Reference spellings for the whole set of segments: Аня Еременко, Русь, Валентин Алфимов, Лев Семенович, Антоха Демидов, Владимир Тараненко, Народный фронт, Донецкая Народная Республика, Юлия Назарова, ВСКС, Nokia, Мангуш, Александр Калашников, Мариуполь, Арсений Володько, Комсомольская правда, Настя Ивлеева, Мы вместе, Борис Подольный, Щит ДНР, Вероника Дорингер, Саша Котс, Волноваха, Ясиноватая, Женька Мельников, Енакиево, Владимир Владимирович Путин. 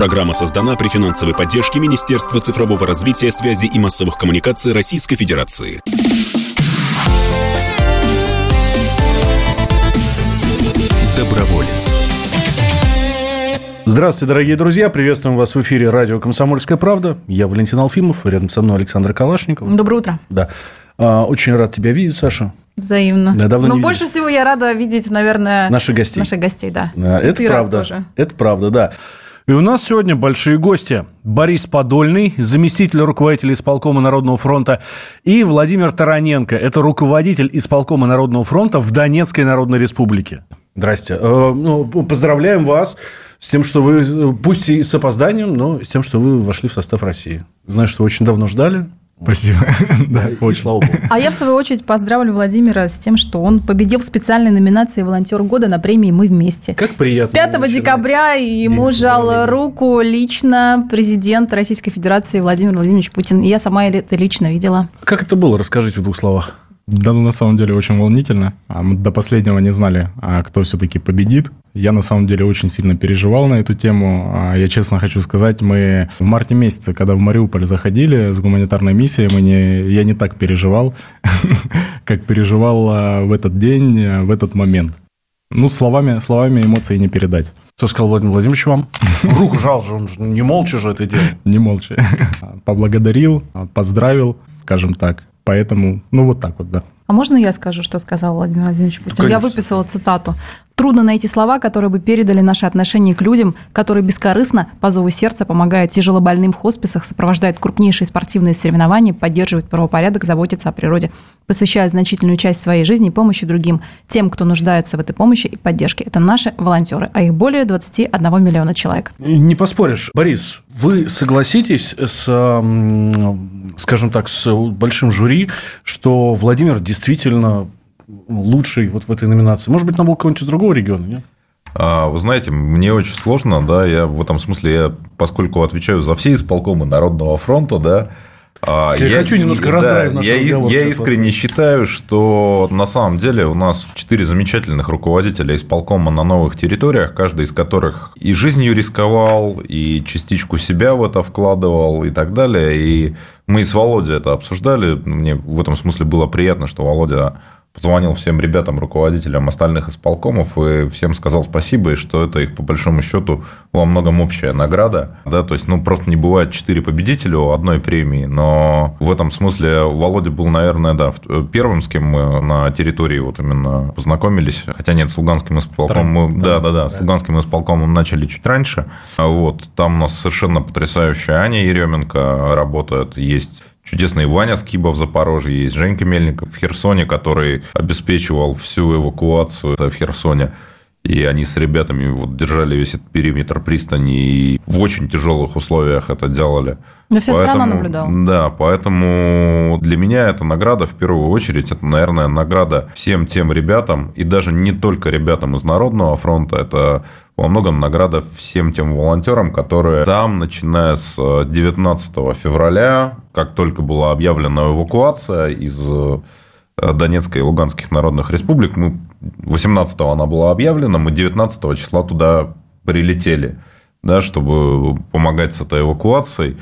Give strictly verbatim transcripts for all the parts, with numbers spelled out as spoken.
Программа создана при финансовой поддержке Министерства цифрового развития, связи и массовых коммуникаций Российской Федерации. Доброволец. Здравствуйте, дорогие друзья. Приветствуем вас в эфире радио «Комсомольская правда». Я Валентин Алфимов, рядом со мной Александр Калашников. Доброе утро. Да. Очень рад тебя видеть, Саша. Взаимно. Да, давно Но не больше виделись. Всего я рада видеть, наверное, наших гостей. Наших гостей, да. Это правда. Это правда, да. И у нас сегодня большие гости. Борис Подольный, заместитель руководителя исполкома Народного фронта, и Владимир Тараненко. Это руководитель исполкома Народного фронта в Донецкой Народной Республике. Здрасте. Поздравляем вас с тем, что вы, пусть и с опозданием, но с тем, что вы вошли в состав России. Знаю, что вы очень давно ждали. Спасибо. Да, очень, слава богу. А я, в свою очередь, поздравлю Владимира с тем, что он победил в специальной номинации «Волонтер года» на премии «Мы вместе». Как приятно. пятого декабря ему жал руку лично президент Российской Федерации Владимир Владимирович Путин. И я сама это лично видела. Как это было? Расскажите в двух словах. Да, ну, на самом деле, очень волнительно. Мы до последнего не знали, кто все-таки победит. Я, на самом деле, очень сильно переживал на эту тему. Я честно хочу сказать, мы в марте месяце, когда в Мариуполь заходили с гуманитарной миссией, мы не, я не так переживал, как переживал в этот день, в этот момент. Ну, словами, словами эмоций не передать. Что сказал Владимир Владимирович вам? Руку жал же, он же не молча же это делал. Не молча. Поблагодарил, поздравил, скажем так. Поэтому, ну, вот так вот, да. А можно я скажу, что сказал Владимир Владимирович Путин? Конечно. Я выписала цитату. «Трудно найти слова, которые бы передали наши отношения к людям, которые бескорыстно, по зову сердца, помогают тяжелобольным в хосписах, сопровождают крупнейшие спортивные соревнования, поддерживают правопорядок, заботятся о природе, посвящают значительную часть своей жизни помощи другим, тем, кто нуждается в этой помощи и поддержке. Это наши волонтеры, а их более двадцать один миллион человек». Не поспоришь. Борис, вы согласитесь с, скажем так, с большим жюри, что Владимир действительно... действительно лучший вот в этой номинации? Может быть, нам был какой-нибудь из другого региона, нет? Вы знаете, мне очень сложно, да, я в этом смысле, я, поскольку отвечаю за все исполкомы Народного фронта, да, я, я хочу немножко да, раздравить наш разговор. Я, я искренне считаю, что на самом деле у нас четыре замечательных руководителя исполкома на новых территориях, каждый из которых и жизнью рисковал, и частичку себя в это вкладывал, и так далее. И мы с Володей это обсуждали. Мне в этом смысле было приятно, что Володя позвонил всем ребятам, руководителям остальных исполкомов, и всем сказал спасибо, и что это их, по большому счету, во многом общая награда. Да, то есть, ну, просто не бывает четыре победителя у одной премии, но в этом смысле Володя был, наверное, да, первым, с кем мы на территории вот именно познакомились, хотя нет, с Луганским исполкомом мы, да, да, да, с Луганским исполкомом начали чуть раньше, вот, там у нас совершенно потрясающая Аня Еременко работает, есть... Чудесный Ваня Скиба в Запорожье, есть Женька Мельников в Херсоне, который обеспечивал всю эвакуацию в Херсоне. И они с ребятами вот держали весь этот периметр пристани и в очень тяжелых условиях это делали. Но вся поэтому, страна наблюдала. Да, поэтому для меня эта награда, в первую очередь, это, наверное, награда всем тем ребятам, и даже не только ребятам из Народного фронта, это во многом награда всем тем волонтерам, которые там, начиная с девятнадцатого февраля, как только была объявлена эвакуация из Донецкой и Луганских народных республик, мы восемнадцатого она была объявлена, мы девятнадцатого числа туда прилетели, да, чтобы помогать с этой эвакуацией.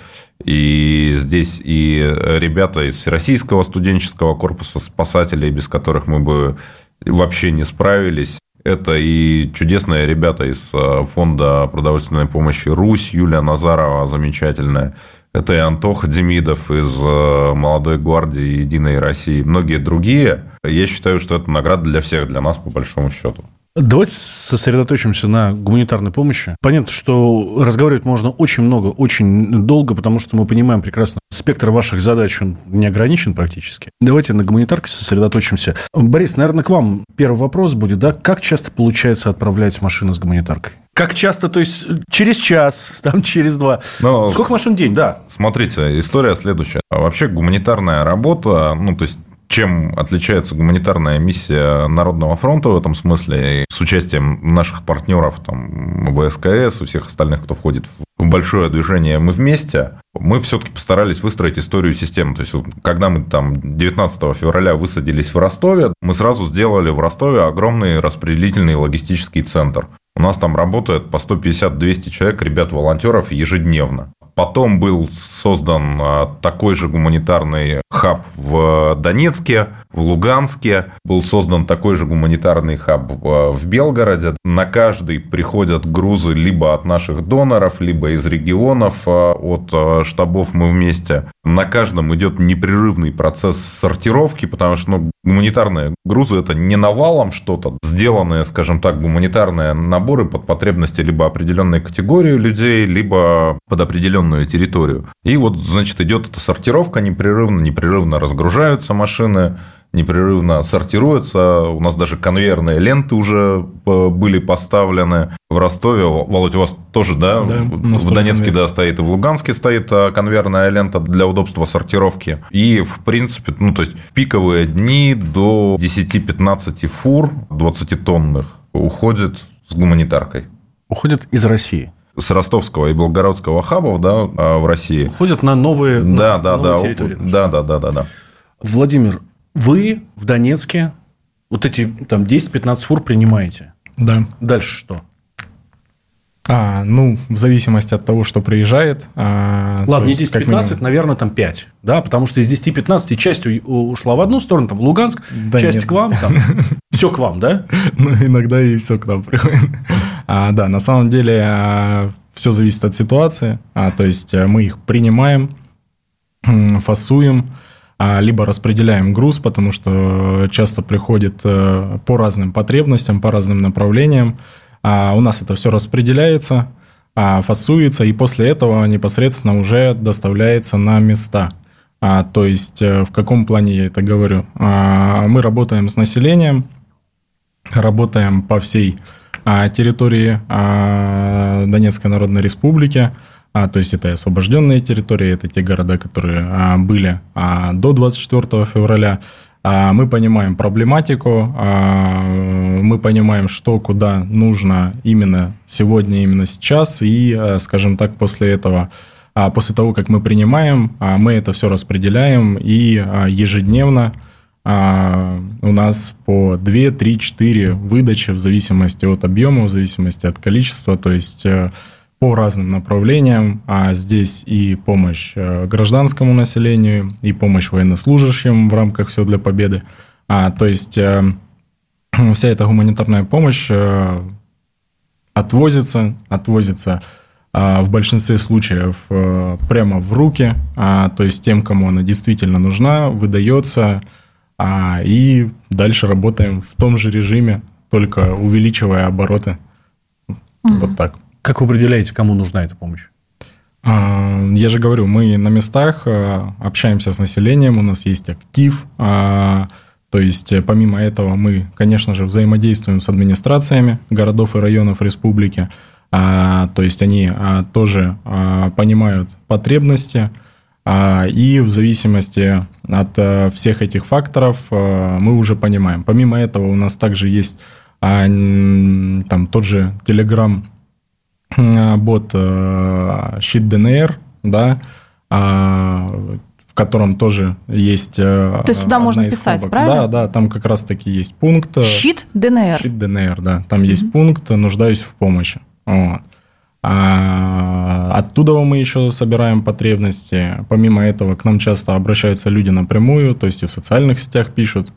И здесь и ребята из Всероссийского студенческого корпуса спасателей, без которых мы бы вообще не справились. Это и чудесные ребята из фонда продовольственной помощи «Русь», Юлия Назарова замечательная. Это и Антоха Демидов из «Молодой гвардии Единой России». Многие другие. Я считаю, что это награда для всех, для нас, по большому счету. Давайте сосредоточимся на гуманитарной помощи. Понятно, что разговаривать можно очень много, очень долго, потому что мы понимаем прекрасно, спектр ваших задач он не ограничен практически. Давайте на гуманитарке сосредоточимся. Борис, наверное, к вам первый вопрос будет, да? Как часто получается отправлять машины с гуманитаркой? Как часто, то есть через час, там, через два. Но сколько машин в день, да? Смотрите, история следующая. Вообще гуманитарная работа, ну, то есть... Чем отличается гуманитарная миссия Народного фронта в этом смысле, с участием наших партнеров, там, ВСКС и всех остальных, кто входит в большое движение «Мы вместе», мы все-таки постарались выстроить историю системы. То есть, когда мы там девятнадцатого февраля высадились в Ростове, мы сразу сделали в Ростове огромный распределительный логистический центр. У нас там работает по сто пятьдесят - двести человек, ребят-волонтеров, ежедневно. Потом был создан такой же гуманитарный хаб в Донецке, в Луганске. Был создан такой же гуманитарный хаб в Белгороде. На каждый приходят грузы либо от наших доноров, либо из регионов, от штабов «Мы вместе». На каждом идет непрерывный процесс сортировки, потому что ну, гуманитарные грузы – это не навалом что-то. Сделанные, скажем так, гуманитарные наборы под потребности либо определенной категории людей, либо под определенные территорию. И вот, значит, идет эта сортировка непрерывно, непрерывно разгружаются машины, непрерывно сортируются. У нас даже конвейерные ленты уже были поставлены в Ростове. Володь, у вас тоже, да? Да, в Донецке, да, стоит, и в Луганске стоит конвейерная лента для удобства сортировки. И, в принципе, ну, то есть, пиковые дни до десять-пятнадцать фур двадцатитонных уходит с гуманитаркой. Уходит из России. С ростовского и белгородского хабов, да, в России. Уходят на новые, да, на, да, новые да, территории. Да, да, да, да, да. Владимир, вы в Донецке вот эти там десять-пятнадцать фур принимаете. Да. Дальше что? А, ну, в зависимости от того, что приезжает. А, Ладно, не десять-пятнадцать, минимум... наверное, там пять. Да, потому что из десяти-пятнадцати часть ушла в одну сторону, там в Луганск, да часть нет. к вам, там все к вам, да? Ну, иногда и все к нам приходит. А, да, на самом деле а, все зависит от ситуации, а, то есть мы их принимаем, фасуем, а, либо распределяем груз, потому что часто приходит а, по разным потребностям, по разным направлениям, а, у нас это все распределяется, а, фасуется, и после этого непосредственно уже доставляется на места. А, то есть в каком плане я это говорю? А, мы работаем с населением, работаем по всей территории Донецкой Народной Республики, то есть это освобожденные территории, это те города, которые были до двадцать четвёртого февраля. Мы понимаем проблематику, мы понимаем, что куда нужно именно сегодня, именно сейчас, и, скажем так, после этого, после того, как мы принимаем, мы это все распределяем, и ежедневно А у нас по две, три, четыре выдачи в зависимости от объема, в зависимости от количества, то есть по разным направлениям. А здесь и помощь гражданскому населению, и помощь военнослужащим в рамках «Все для победы». А, то есть вся эта гуманитарная помощь отвозится, отвозится в большинстве случаев прямо в руки, а, то есть тем, кому она действительно нужна, выдается. А, и дальше работаем в том же режиме, только увеличивая обороты. Mm-hmm. Вот так. Как вы определяете, кому нужна эта помощь? А, я же говорю, мы на местах а, общаемся с населением, у нас есть актив. А, то есть, помимо этого, мы, конечно же, взаимодействуем с администрациями городов и районов республики. А, то есть, они а, тоже а, понимают потребности. И в зависимости от всех этих факторов мы уже понимаем. Помимо этого у нас также есть там, тот же Telegram-бот «Щит ДНР», да, в котором тоже есть... То есть туда можно писать, слабок. Правильно? Да, да, там как раз-таки есть пункт... «Щит ДНР». «Щит ДНР», да. Там mm-hmm. есть пункт «Нуждаюсь в помощи». Вот. Оттуда мы еще собираем потребности. Помимо этого, к нам часто обращаются люди напрямую, то есть и в социальных сетях пишут,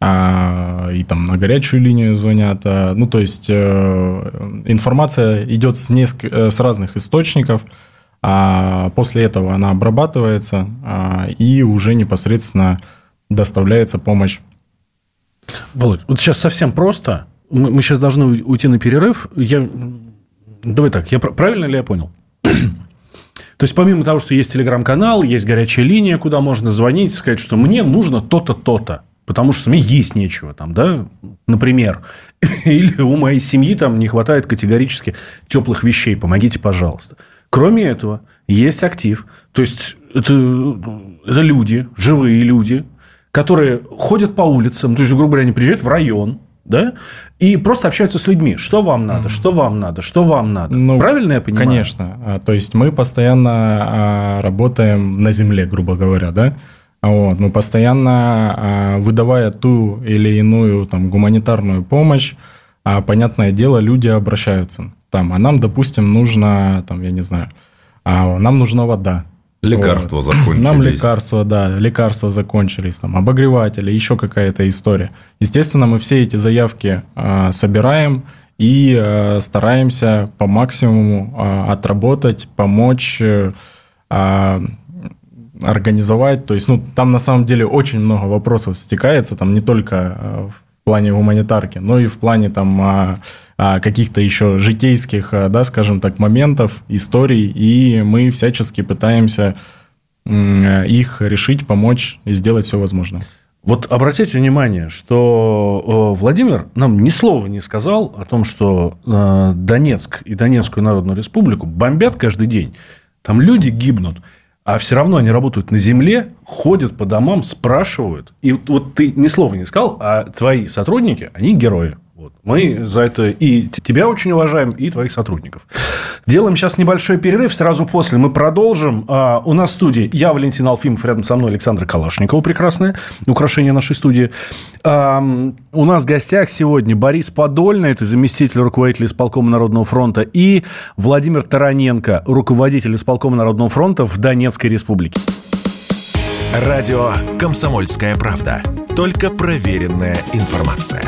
и там на горячую линию звонят. Ну, то есть информация идет с, неск... с разных источников, после этого она обрабатывается, и уже непосредственно доставляется помощь. Володь, вот сейчас совсем просто. Мы сейчас должны уйти на перерыв. Я... Давай так, я, правильно ли я понял? То есть, помимо того, что есть телеграм-канал, есть горячая линия, куда можно звонить и сказать, что мне нужно то-то, то-то, потому что мне есть нечего там, да, например. Или у моей семьи там не хватает категорически теплых вещей, помогите, пожалуйста. Кроме этого, есть актив, то есть, это, это люди, живые люди, которые ходят по улицам, то есть, грубо говоря, они приезжают в район, да? И просто общаются с людьми. Что вам надо, что вам надо, что вам надо. Ну, правильно я понимаю? Конечно. То есть, мы постоянно работаем на земле, грубо говоря. Да? Вот. Мы постоянно, выдавая ту или иную там, гуманитарную помощь, а, понятное дело, люди обращаются. Там, а нам, допустим, нужно, там, я не знаю, а нам нужна вода. Лекарства вот. закончились. Нам лекарства, да, лекарства закончились, там, обогреватели, еще какая-то история. Естественно, мы все эти заявки а, собираем и а, стараемся по максимуму а, отработать, помочь, а, организовать. То есть, ну, там на самом деле очень много вопросов стекается, там не только а, в плане гуманитарки, но и в плане там... А, каких-то еще житейских, да, скажем так, моментов, историй, и мы всячески пытаемся их решить, помочь и сделать все возможное. Вот обратите внимание, что Владимир нам ни слова не сказал о том, что Донецк и Донецкую Народную Республику бомбят каждый день, там люди гибнут. А все равно они работают на земле, ходят по домам, спрашивают. И вот ты ни слова не сказал, а твои сотрудники, они герои. Вот. Мы за это и тебя очень уважаем, и твоих сотрудников. Делаем сейчас небольшой перерыв. Сразу после мы продолжим. А, у нас в студии я, Валентин Алфимов, рядом со мной Александр Калашников. Прекрасное украшение нашей студии. А, у нас в гостях сегодня Борис Подольный, это заместитель руководителя исполкома Народного фронта, и Владимир Тараненко, руководитель исполкома Народного фронта в Донецкой Республике. Радио «Комсомольская правда». Только проверенная информация.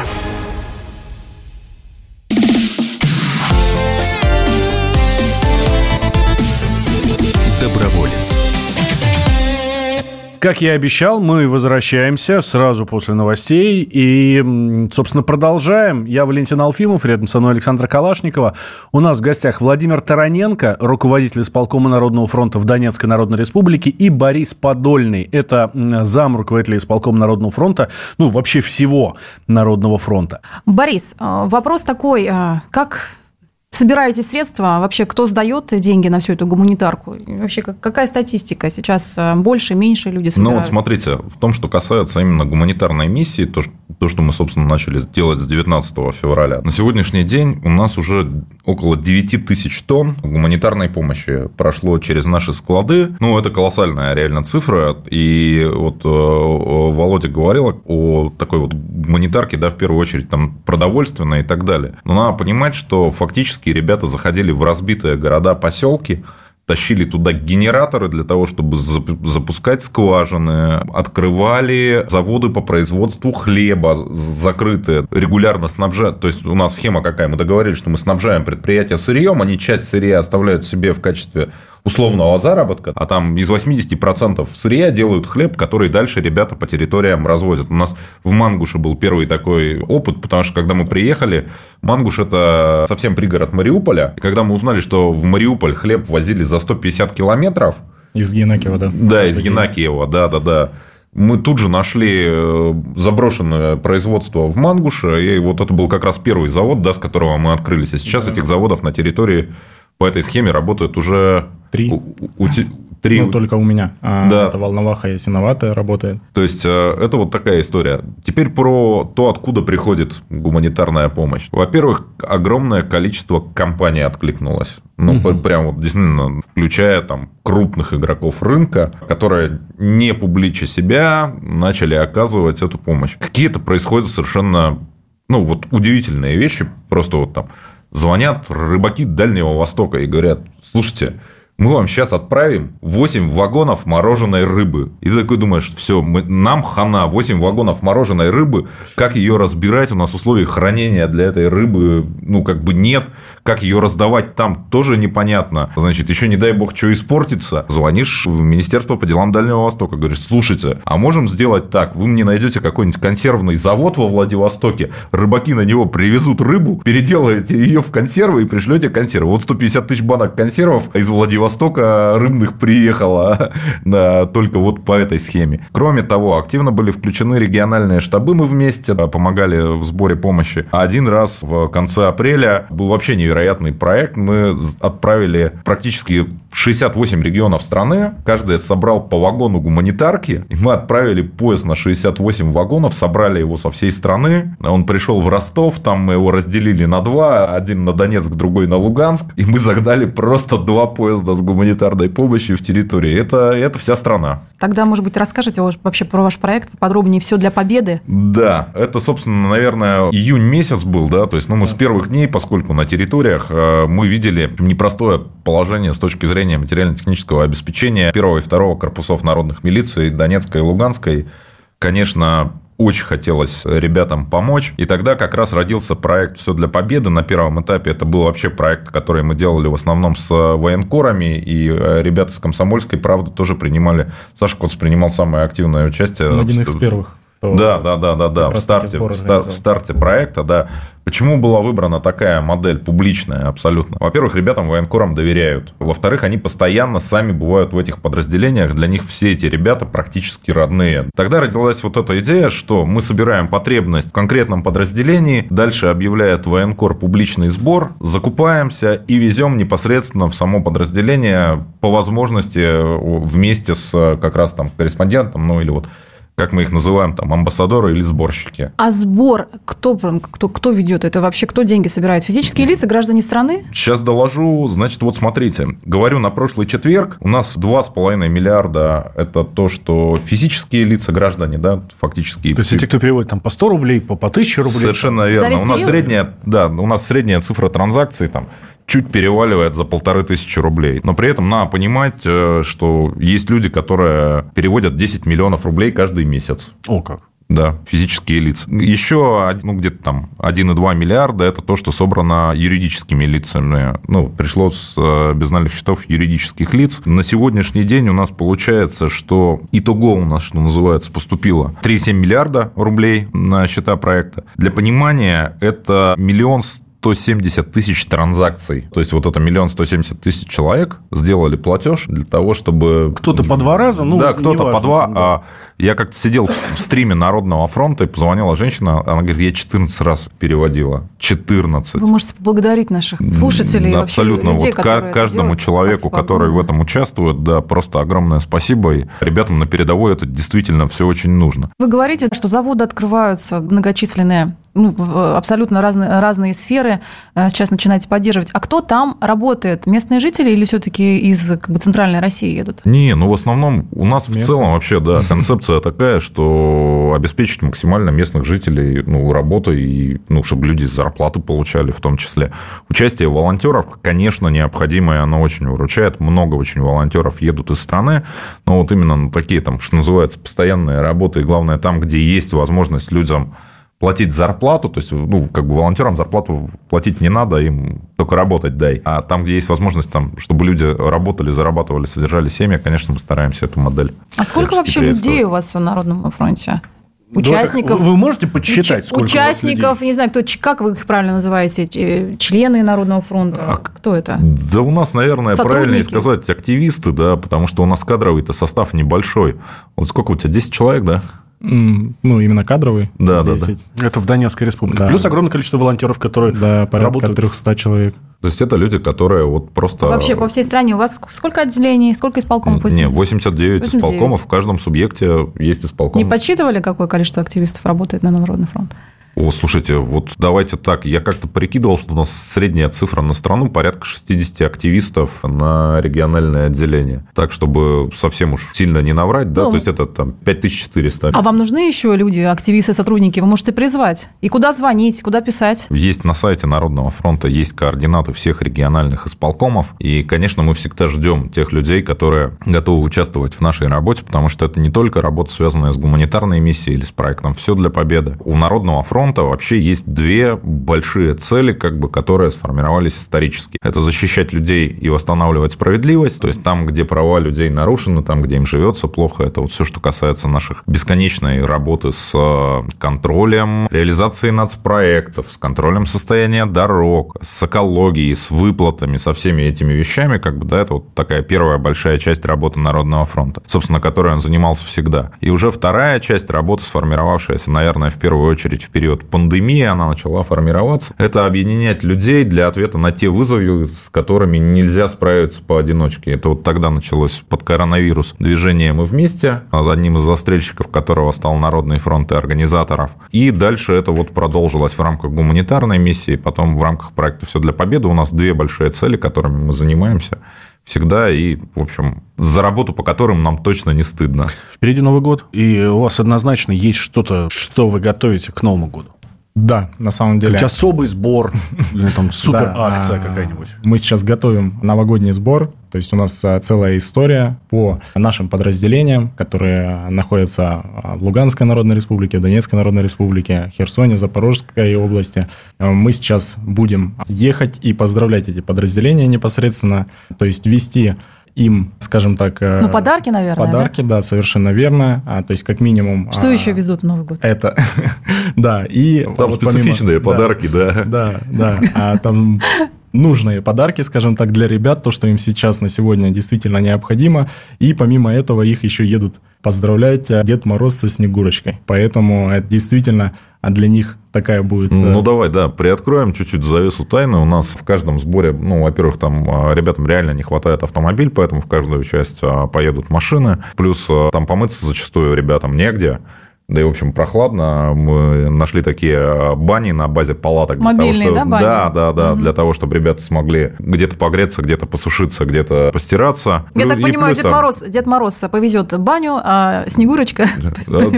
Как я и обещал, мы возвращаемся сразу после новостей и, собственно, продолжаем. Я Валентин Алфимов, рядом со мной Александр Калашников. У нас в гостях Владимир Тараненко, руководитель исполкома Народного фронта в Донецкой Народной Республике, и Борис Подольный, это зам руководителя исполкома Народного фронта, ну, вообще всего Народного фронта. Борис, вопрос такой, как... Собираете средства? Вообще, кто сдает деньги на всю эту гуманитарку? Вообще, какая статистика сейчас? Больше, меньше люди собирают? Ну, вот смотрите, в том, что касается именно гуманитарной миссии, то, что мы, собственно, начали делать с девятнадцатого февраля, на сегодняшний день у нас уже около девять тысяч тонн гуманитарной помощи прошло через наши склады. Ну, это колоссальная реально цифра. И вот Володя говорила о такой вот гуманитарке, да, в первую очередь, там, продовольственной и так далее. Но надо понимать, что фактически ребята заходили в разбитые города, поселки, тащили туда генераторы для того, чтобы запускать скважины, открывали заводы по производству хлеба закрытые, регулярно снабжают. То есть, у нас схема какая? Мы договорились, что мы снабжаем предприятия сырьем, они часть сырья оставляют себе в качестве условного заработка, а там из восемьдесят процентов сырья делают хлеб, который дальше ребята по территориям развозят. У нас в Мангуше был первый такой опыт, потому что, когда мы приехали, Мангуш – это совсем пригород Мариуполя, и когда мы узнали, что в Мариуполь хлеб возили за сто пятьдесят километров... Из Енакиева, да. Да, из Енакиева, да-да-да. Мы тут же нашли заброшенное производство в Мангуше, и вот это был как раз первый завод, да, с которого мы открылись. И сейчас да. этих заводов на территории... По этой схеме работают уже... Три. У, у, три. Ну, только у меня. А да. Это Волноваха и Ясиноватая работает. То есть, это вот такая история. Теперь про то, откуда приходит гуманитарная помощь. Во-первых, огромное количество компаний откликнулось. Ну, угу. прям вот действительно, включая там крупных игроков рынка, которые не публича себя начали оказывать эту помощь. Какие-то происходят совершенно, ну, вот удивительные вещи. Просто вот там... Звонят рыбаки Дальнего Востока и говорят: слушайте, мы вам сейчас отправим восемь вагонов мороженой рыбы. И ты такой думаешь: все, мы, нам хана, восемь вагонов мороженой рыбы, как ее разбирать, у нас условий хранения для этой рыбы, ну, как бы нет, как ее раздавать там тоже непонятно. Значит, еще не дай бог, что испортится. Звонишь в Министерство по делам Дальнего Востока, говоришь: слушайте, а можем сделать так, вы мне найдете какой-нибудь консервный завод во Владивостоке, рыбаки на него привезут рыбу, переделаете ее в консервы и пришлете консервы. Вот сто пятьдесят тысяч банок консервов из Владивостока рыбных приехало, да, только вот по этой схеме. Кроме того, активно были включены региональные штабы «Мы вместе», помогали в сборе помощи. Один раз в конце апреля был вообще невероятный вероятный проект. Мы отправили практически шестьдесят восемь регионов страны. Каждый собрал по вагону гуманитарки. И мы отправили поезд на шестьдесят восемь вагонов, собрали его со всей страны. Он пришел в Ростов, там мы его разделили на два. Один на Донецк, другой на Луганск. И мы загнали просто два поезда с гуманитарной помощью в территории. Это, это вся страна. Тогда, может быть, расскажете вообще про ваш проект подробнее, все для победы? Да, это, собственно, наверное, июнь месяц был, да, то есть, ну, мы да. с первых дней, поскольку на территориях мы видели непростое положение с точки зрения материально-технического обеспечения первого и второго корпусов народных милиций Донецкой и Луганской, конечно, очень хотелось ребятам помочь. И тогда как раз родился проект «Все для победы». На первом этапе это был вообще проект, который мы делали в основном с военкорами. И ребята с «Комсомольской правды» тоже принимали. Саша Котс принимал самое активное участие. Ну, один из первых. Да, да, да, да, да. В старте, в, стар, в старте проекта, да. Почему была выбрана такая модель публичная абсолютно? Во-первых, ребятам военкорам доверяют. Во-вторых, они постоянно сами бывают в этих подразделениях. Для них все эти ребята практически родные. Тогда родилась вот эта идея, что мы собираем потребность в конкретном подразделении, дальше объявляет военкор публичный сбор, закупаемся и везем непосредственно в само подразделение по возможности вместе с как раз там корреспондентом, ну или вот как мы их называем, там, амбассадоры или сборщики. А сбор кто, кто, кто ведет? Это вообще кто деньги собирает? Физические лица, граждане страны? Сейчас доложу. Значит, вот смотрите. Говорю, на прошлый четверг у нас два с половиной миллиарда – это то, что физические лица, граждане, да, фактически. То есть, те, кто переводит там, по сто рублей, по тысяча рублей? Совершенно верно. У нас, средняя, да, у нас средняя цифра транзакций там чуть переваливает за полторы тысячи рублей. Но при этом надо понимать, что есть люди, которые переводят десять миллионов рублей каждый месяц. О, как. Да, физические лица. Еще ну, где-то там один и два миллиарда – это то, что собрано юридическими лицами. Ну, пришло с безналичных счетов юридических лиц. На сегодняшний день у нас получается, что итого у нас, что называется, поступило три целых семь десятых миллиарда рублей на счета проекта. Для понимания, это миллион сто семьдесят тысяч транзакций. То есть, вот это миллион сто семьдесят тысяч человек сделали платеж для того, чтобы... Кто-то по два раза, ну, да, кто-то важно, по два. Там, да. А я как-то сидел в, в стриме Народного фронта, и позвонила женщина, она говорит, я четырнадцать раз переводила. четырнадцать. Вы можете поблагодарить наших слушателей. Да, и абсолютно. Людей, вот к каждому делают, человеку, который в этом участвует, да, просто огромное спасибо. И ребятам на передовой это действительно все очень нужно. Вы говорите, что заводы открываются многочисленные, ну, абсолютно разные, разные сферы сейчас начинаете поддерживать. А кто там работает? Местные жители или все-таки из как бы, центральной России едут? Не, ну, в основном у нас местные. В целом вообще, да, концепция такая, что обеспечить максимально местных жителей ну, работой, и, ну, чтобы люди зарплату получали в том числе. Участие волонтеров, конечно, необходимо, и оно очень выручает. Много очень волонтеров едут из страны, но вот именно на такие, там, что называется, постоянные работы, и главное, там, где есть возможность людям платить зарплату, то есть, ну, как бы волонтерам зарплату платить не надо, им только работать дай. А там, где есть возможность, там, чтобы люди работали, зарабатывали, содержали семьи, конечно, мы стараемся эту модель. А сколько вообще людей у вас в Народном фронте? Участников. Вы можете подсчитать, сколько участников, у вас людей? Не знаю, кто, как вы их правильно называете, члены Народного фронта? А, кто это? Да у нас, наверное, правильнее сказать активисты, да, потому что у нас кадровый-то состав небольшой. Вот сколько у тебя, десять человек, да? Ну, именно кадровый. Да, да, да. Это в Донецкой республике. Да. Плюс огромное количество волонтеров, которые да, порядка триста человек. То есть, это люди, которые вот просто... А вообще по всей стране у вас сколько отделений, сколько исполкомов? восемьдесят? Нет, восемьдесят девять исполкомов. В каждом субъекте есть исполком. Не подсчитывали, какое количество активистов работает на Народный фронт? О, слушайте, вот давайте так, я как-то прикидывал, что у нас средняя цифра на страну порядка шестьдесят активистов на региональное отделение. Так, чтобы совсем уж сильно не наврать, да, ну, то есть это там пять тысяч четыреста. А вам нужны еще люди, активисты, сотрудники? Вы можете призвать? И куда звонить, куда писать? Есть на сайте Народного фронта, есть координаты всех региональных исполкомов, и, конечно, мы всегда ждем тех людей, которые готовы участвовать в нашей работе, потому что это не только работа, связанная с гуманитарной миссией или с проектом «Все для победы». У Народного фронта вообще есть две большие цели, как бы, которые сформировались исторически. Это защищать людей и восстанавливать справедливость, то есть там, где права людей нарушены, там, где им живется плохо, это вот все, что касается наших бесконечной работы с контролем реализации нацпроектов, с контролем состояния дорог, с экологией, с выплатами, со всеми этими вещами, как бы, да, это вот такая первая большая часть работы Народного фронта, собственно, которой он занимался всегда. И уже вторая часть работы, сформировавшаяся, наверное, в первую очередь в период пандемии, она начала формироваться, это объединять людей для ответа на те вызовы, с которыми нельзя справиться поодиночке. Это вот тогда началось под коронавирус движение «Мы вместе», одним из застрельщиков которого стал Народный фронт и организаторов. И дальше это вот продолжилось в рамках гуманитарной миссии, потом в рамках проекта «Все для победы». У нас две большие цели, которыми мы занимаемся. всегда и, в общем, за работу, по которым нам точно не стыдно. Впереди Новый год, и у вас однозначно есть что-то, что вы готовите к Новому году. Да, на самом деле. Особый сбор, там супер акция какая-нибудь. Мы сейчас готовим новогодний сбор. То есть у нас целая история по нашим подразделениям, которые находятся в Луганской Народной Республике, в Донецкой Народной Республике, Херсоне, Запорожской области. Мы сейчас будем ехать и поздравлять эти подразделения непосредственно, то есть вести им, скажем так... Ну, подарки, наверное, Подарки, да, да совершенно верно. А, то есть, как минимум... Что а, еще везут в Новый год? Это, да, и... Там вот специфичные помимо, подарки, да. Да, да, а там... нужные подарки, скажем так, для ребят, то, что им сейчас на сегодня действительно необходимо. И помимо этого их еще едут поздравлять Дед Мороз со Снегурочкой. Поэтому это действительно для них такая будет... Ну, давай, да, приоткроем чуть-чуть завесу тайны. У нас в каждом сборе, ну, во-первых, там ребятам реально не хватает автомобиль, поэтому в каждую часть поедут машины. Плюс там помыться зачастую ребятам негде. Да и, в общем, прохладно. Мы нашли такие бани на базе палаток. Мобильные, для того, чтобы... да, бани? Да, да, да. Угу. Для того, чтобы ребята смогли где-то погреться, где-то посушиться, где-то постираться. Я и так понимаю, Дед, там... Мороз, Дед Мороз повезет баню, а Снегурочка...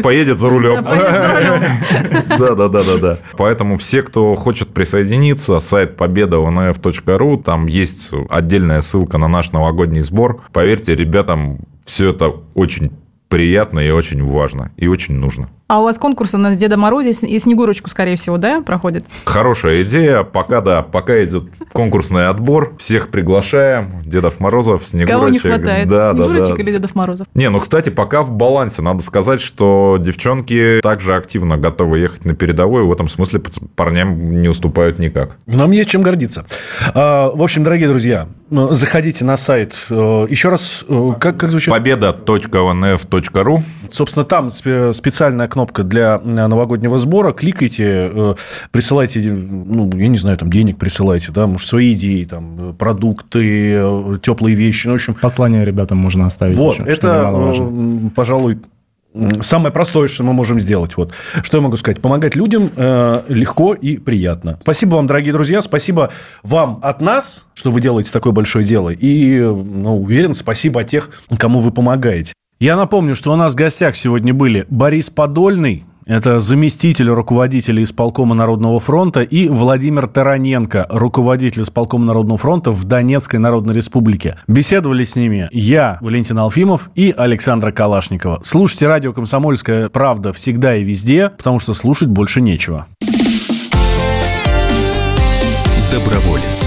Поедет за рулем. Да, да, да, да, да. Поэтому все, кто хочет присоединиться, сайт победа точка онф точка ру, там есть отдельная ссылка на наш новогодний сбор. Поверьте, ребятам все это очень приятно и очень важно, и очень нужно. А у вас конкурсы на Деда Морозе и Снегурочку, скорее всего, да, проходят? Хорошая идея. Пока, да, пока идет конкурсный отбор. Всех приглашаем. Дедов Морозов, Снегурочек. Кого не хватает? Да, Снегурочек да, да. или Дедов Морозов? Не, ну, кстати, пока в балансе. Надо сказать, что девчонки также активно готовы ехать на передовую. В этом смысле парням не уступают никак. Нам есть чем гордиться. В общем, дорогие друзья, заходите на сайт. Еще раз, как, как звучит? победа точка онф точка ру. Собственно, там специальная кнопка. Кнопка для новогоднего сбора, кликайте, присылайте, ну, я не знаю, там, денег присылайте, да, может, свои идеи, там, продукты, теплые вещи, ну, в общем... Послание ребятам можно оставить. Вот, еще, это, пожалуй, самое простое, что мы можем сделать. Вот. Что я могу сказать? Помогать людям легко и приятно. Спасибо вам, дорогие друзья, спасибо вам от нас, что вы делаете такое большое дело, и, ну, уверен, спасибо от тех, кому вы помогаете. Я напомню, что у нас в гостях сегодня были Борис Подольный, это заместитель руководителя исполкома Народного фронта, и Владимир Тараненко, руководитель исполкома Народного фронта в Донецкой Народной Республике. Беседовали с ними я, Валентин Алфимов, и Александра Калашникова. Слушайте радио «Комсомольская правда» всегда и везде, потому что слушать больше нечего. Доброволец.